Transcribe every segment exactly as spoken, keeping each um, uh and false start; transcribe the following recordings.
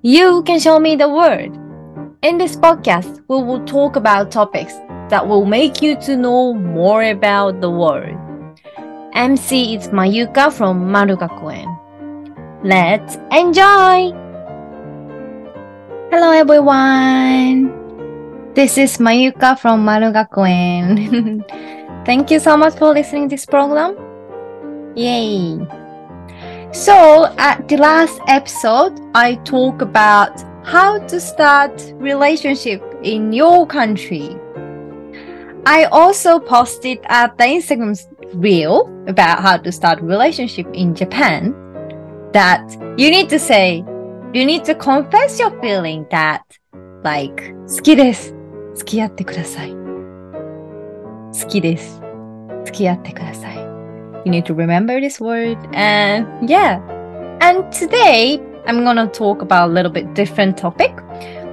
You can show me the world. In this podcast, we will talk about topics that will make you to know more about the world. M C is Mayuka from Marugakuen. Let's enjoy! Hello everyone! This is Mayuka from Marugakuen. Thank you so much for listening to this program. Yay! So, at the last episode, I talked about how to start relationship in your country. I also posted at the Instagram reel about how to start relationship in Japan that you need to say, you need to confess your feeling that like, 好きです. 付き合ってください. 好きです. 付き合ってください. You need to remember this word, and yeah. And today I'm gonna talk about a little bit different topic,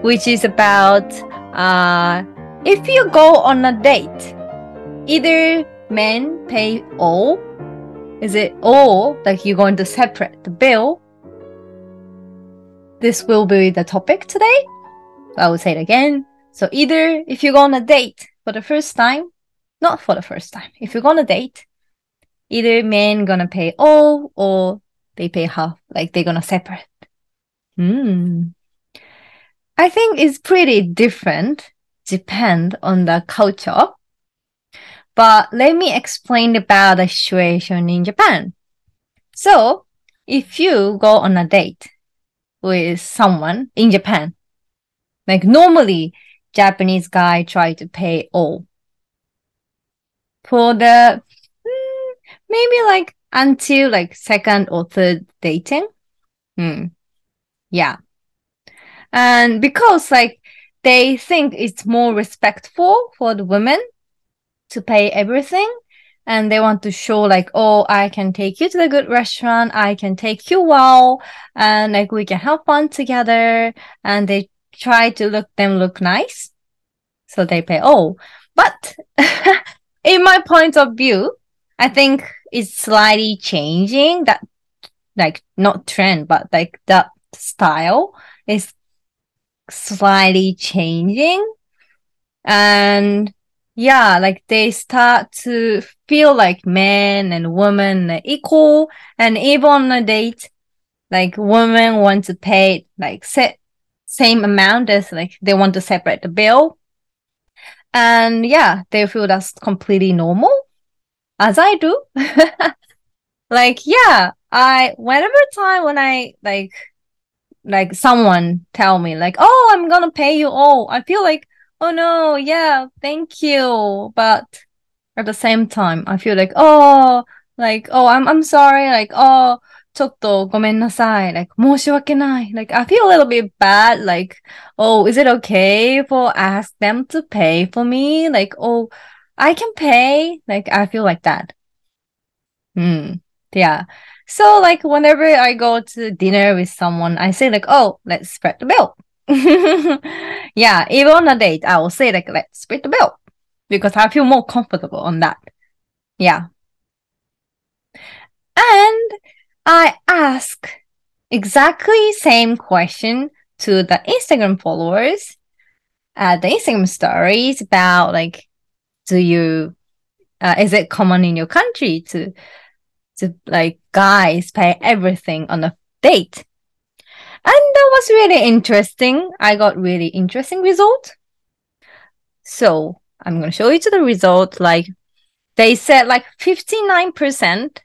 which is about uh, if you go on a date, either men pay all, is it all like you're going to separate the bill? This will be the topic today. I will say it again. So either if you go on a date for the first time, not for the first time, if you go on a date, either men gonna pay all or they pay half, like they're gonna separate. Mm. I think it's pretty different, depend on the culture. But let me explain about the situation in Japan. So, if you go on a date with someone in Japan, like normally Japanese guy try to pay all for the maybe like until like second or third dating. Hmm. Yeah. And because like they think it's more respectful for the women to pay everything. And they want to show like, oh, I can take you to the good restaurant. I can take you well. And like we can have fun together. And they try to look them look nice. So they pay all. But in my point of view, I think it's slightly changing that, like, not trend, but like that style is slightly changing. And yeah, like they start to feel like men and women are equal. And even on a date, like women want to pay like set same amount as like they want to separate the bill. And yeah, they feel that's completely normal. As I do. Like, yeah, I, whenever time when I, like, like someone tell me, like, oh, I'm gonna pay you all. I feel like, oh no, yeah, thank you. But at the same time, I feel like, oh, like, oh, I'm, I'm sorry. Like, oh, ちょっとごめんなさい. Like, 申し訳ない. Like, I feel a little bit bad. Like, oh, is it okay for ask them to pay for me? Like, oh, I can pay. Like, I feel like that. Hmm. Yeah. So, like, whenever I go to dinner with someone, I say, like, oh, let's split the bill. Yeah. Even on a date, I will say, like, let's split the bill. Because I feel more comfortable on that. Yeah. And I ask exactly same question to the Instagram followers, uh, the Instagram stories about, like, do you, uh, is it common in your country to, to like guys pay everything on a date? And that was really interesting. I got really interesting result. So I'm going to show you to the result. Like they said like fifty-nine percent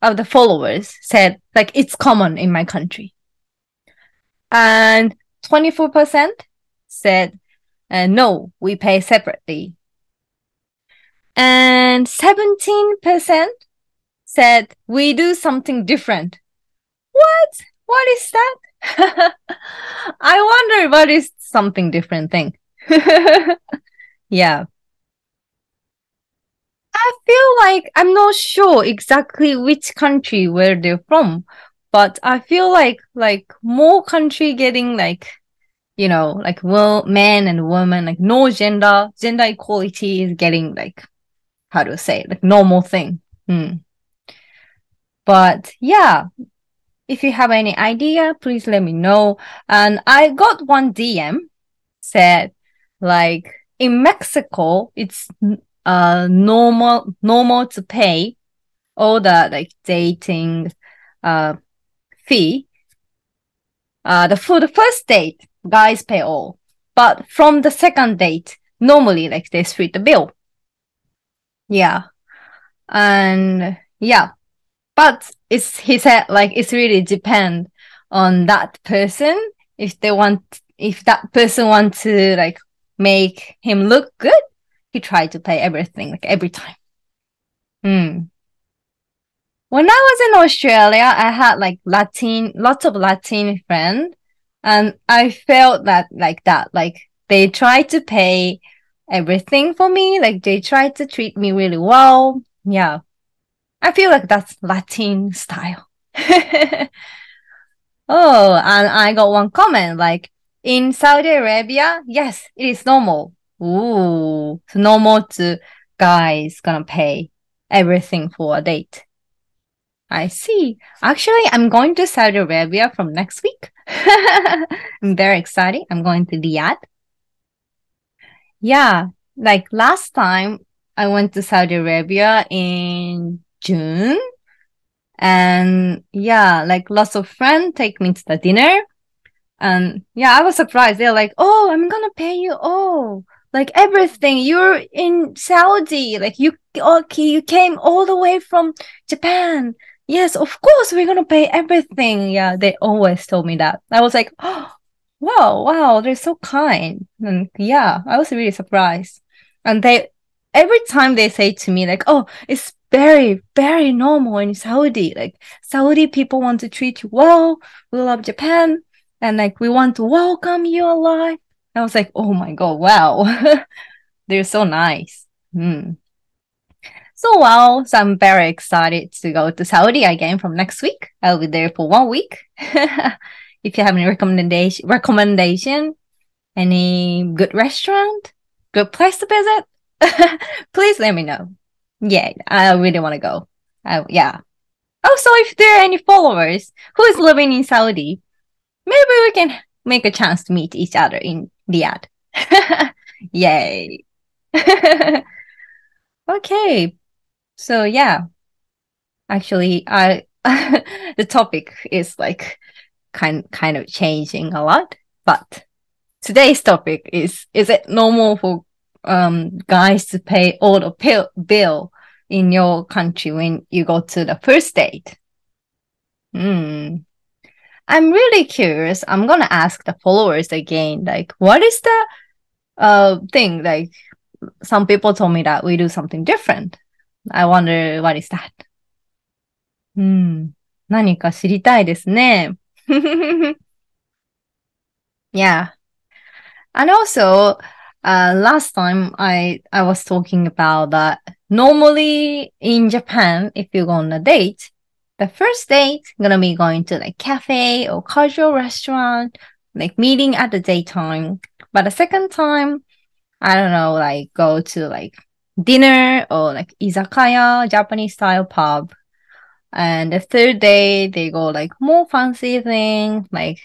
of the followers said like it's common in my country. And twenty-four percent said uh, no, we pay separately. And seventeen percent said, we do something different. What? What is that? I wonder what is something different thing. Yeah. I feel like I'm not sure exactly which country where they're from. But I feel like like more country getting like, you know, like well, men and women, like no gender, gender equality is getting like, how to say, like normal thing. Hmm. But yeah, if you have any idea, please let me know. And I got one D M said, like, in Mexico, it's uh normal normal to pay all the like dating uh fee. Uh, the for the first date, guys pay all, but from the second date, normally like they split the bill. Yeah, and yeah, but it's he said like it's really depend on that person if they want if that person wants to like make him look good. He tried to pay everything, like every time. Mm. When I was in Australia, I had like Latin, lots of Latin friends, and I felt that like that, like they tried to pay everything for me, like they tried to treat me really well. Yeah, I feel like that's Latin style. Oh, and I got one comment like, in Saudi Arabia, yes, it is normal. Ooh, so normal to guys gonna pay everything for a date. I see. Actually, I'm going to Saudi Arabia from next week. I'm very excited. I'm going to Riyadh. Yeah, like last time I went to Saudi Arabia in June. And yeah, like lots of friends take me to the dinner. And yeah, I was surprised. They're like, oh, I'm gonna pay you all. Like everything, you're in Saudi. Like you, okay, you came all the way from Japan. Yes, of course, we're gonna pay everything. Yeah, they always told me that. I was like, oh, wow, wow, they're so kind. And yeah, I was really surprised. And they, every time they say to me, like, oh, it's very, very normal in Saudi. Like Saudi people want to treat you well. We love Japan, and like we want to welcome you alive. I was like, oh my god, wow. They're so nice. Mm. So wow, so I'm very excited to go to Saudi again from next week. I'll be there for one week. If you have any recommendation, recommendation, any good restaurant, good place to visit, please let me know. Yeah, I really want to go. Uh, yeah. Also, if there are any followers who is living in Saudi, maybe we can make a chance to meet each other in Riyadh. Yay. Okay. So yeah. Actually, I the topic is like kind kind of changing a lot, but today's topic is is it normal for um guys to pay all the bill in your country when you go to the first date? Hmm. I'm really curious. I'm gonna ask the followers again, like, what is the uh thing? Like, some people told me that we do something different. I wonder what is that? Hmm. 何か知りたいですね. Yeah. And also, uh, last time I I was talking about that. Normally in Japan, if you go on a date, the first date, gonna be going to like cafe or casual restaurant, like meeting at the daytime. But the second time, I don't know, like go to like dinner or like izakaya, Japanese style pub. And the third day, they go like more fancy thing, like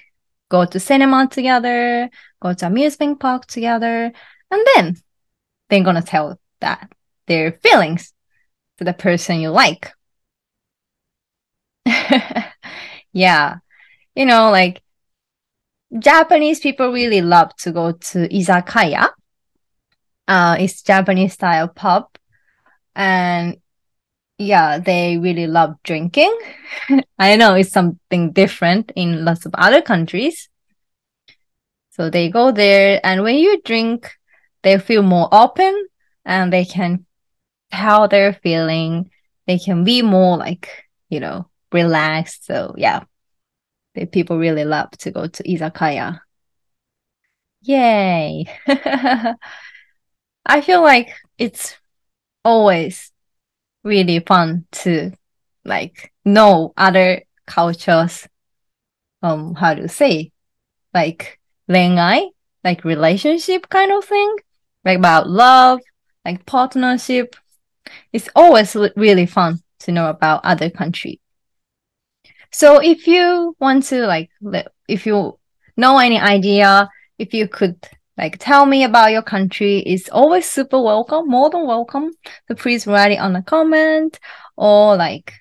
go to cinema together, go to amusement park together. And then they're gonna tell that their feelings to the person you like. Yeah, you know, like Japanese people really love to go to izakaya. Uh, it's Japanese style pub, and yeah, they really love drinking. I know it's something different in lots of other countries. So they go there, and when you drink, they feel more open, and they can tell their feeling. They can be more like, you know, relaxed. So yeah, the people really love to go to izakaya. Yay. I feel like it's always really fun to like know other cultures, um how to say, like renai, like relationship kind of thing, like about love, like partnership. It's always really fun to know about other country. So if you want to, like, if you know any idea, if you could, like, tell me about your country, it's always super welcome, more than welcome. So please write it on a comment, or like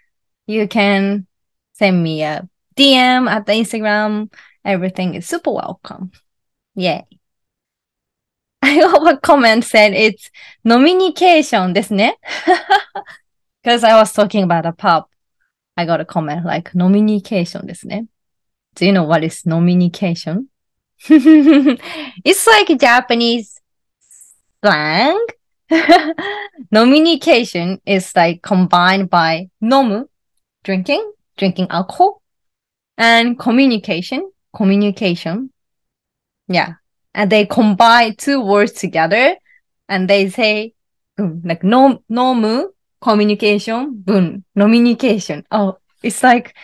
you can send me a D M at the Instagram. Everything is super welcome. Yay. I hope a comment said it's nominication desu ne. Because I was talking about a pub. I got a comment like nominication desu ne. Do you know what is nominication? It's like Japanese slang. Nominication is like combined by nomu, drinking, drinking alcohol, and communication, communication. Yeah. And they combine two words together and they say, um, like, no, nomu, communication, bun, nominication. Oh, it's like,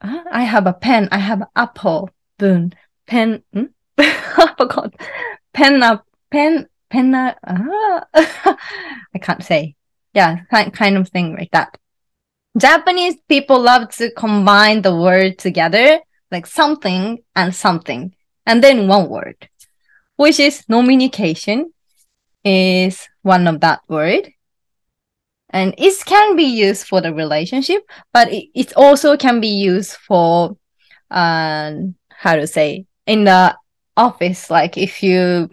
uh, I have a pen, I have an apple, bun, pen, hmm? I forgot. Pen, up, pen, pen, uh, I can't say. Yeah, kind of thing like that. Japanese people love to combine the word together, like something and something, and then one word. Which is nominication is one of that word. And it can be used for the relationship, but it, it also can be used for, uh, how to say, in the office. Like if you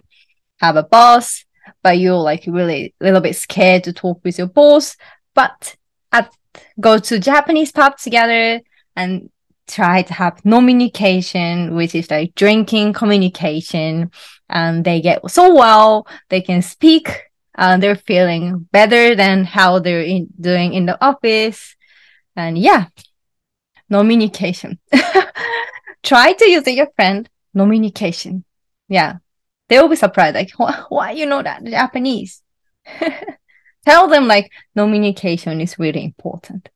have a boss, but you're like really a little bit scared to talk with your boss, but at, go to Japanese pub together and try to have nominication, which is like drinking communication, and they get so well they can speak, and uh, they're feeling better than how they're in, doing in the office. And yeah, nominication. Try to use it, your friend, nominication. Yeah, they'll be surprised like, why, why you know that Japanese? Tell them like nominication is really important.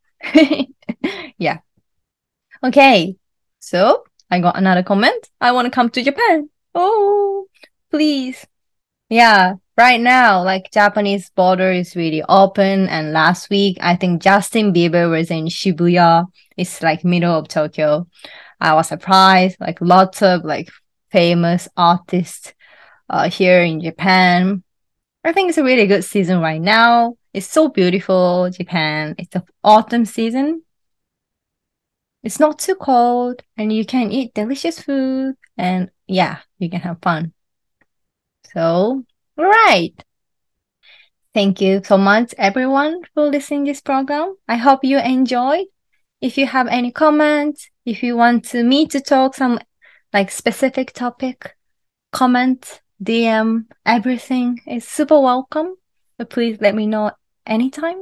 Yeah. Okay, so I got another comment. I want to come to Japan. Oh, please. Yeah, right now, like Japanese border is really open. And last week, I think Justin Bieber was in Shibuya. It's like middle of Tokyo. I was surprised. Like lots of like famous artists uh, here in Japan. I think it's a really good season right now. It's so beautiful, Japan. It's the autumn season. It's not too cold, and you can eat delicious food, and yeah, you can have fun. So, all right. Thank you so much, everyone, for listening to this program. I hope you enjoyed. If you have any comments, if you want to me to talk some like specific topic, comment, D M, everything is super welcome. So please let me know anytime.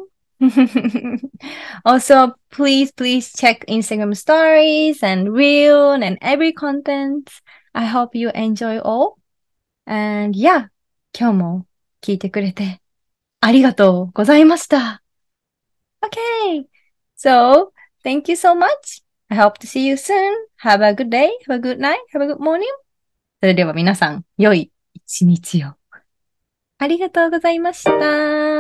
Also, please please check Instagram stories and reel and every content. I hope you enjoy all. And yeah, 今日も聞いてくれてありがとうございました. Okay, so thank you so much. I hope to see you soon. Have a good day, have a good night, have a good morning. それでは皆さん、良い一日を。ありがとうございました。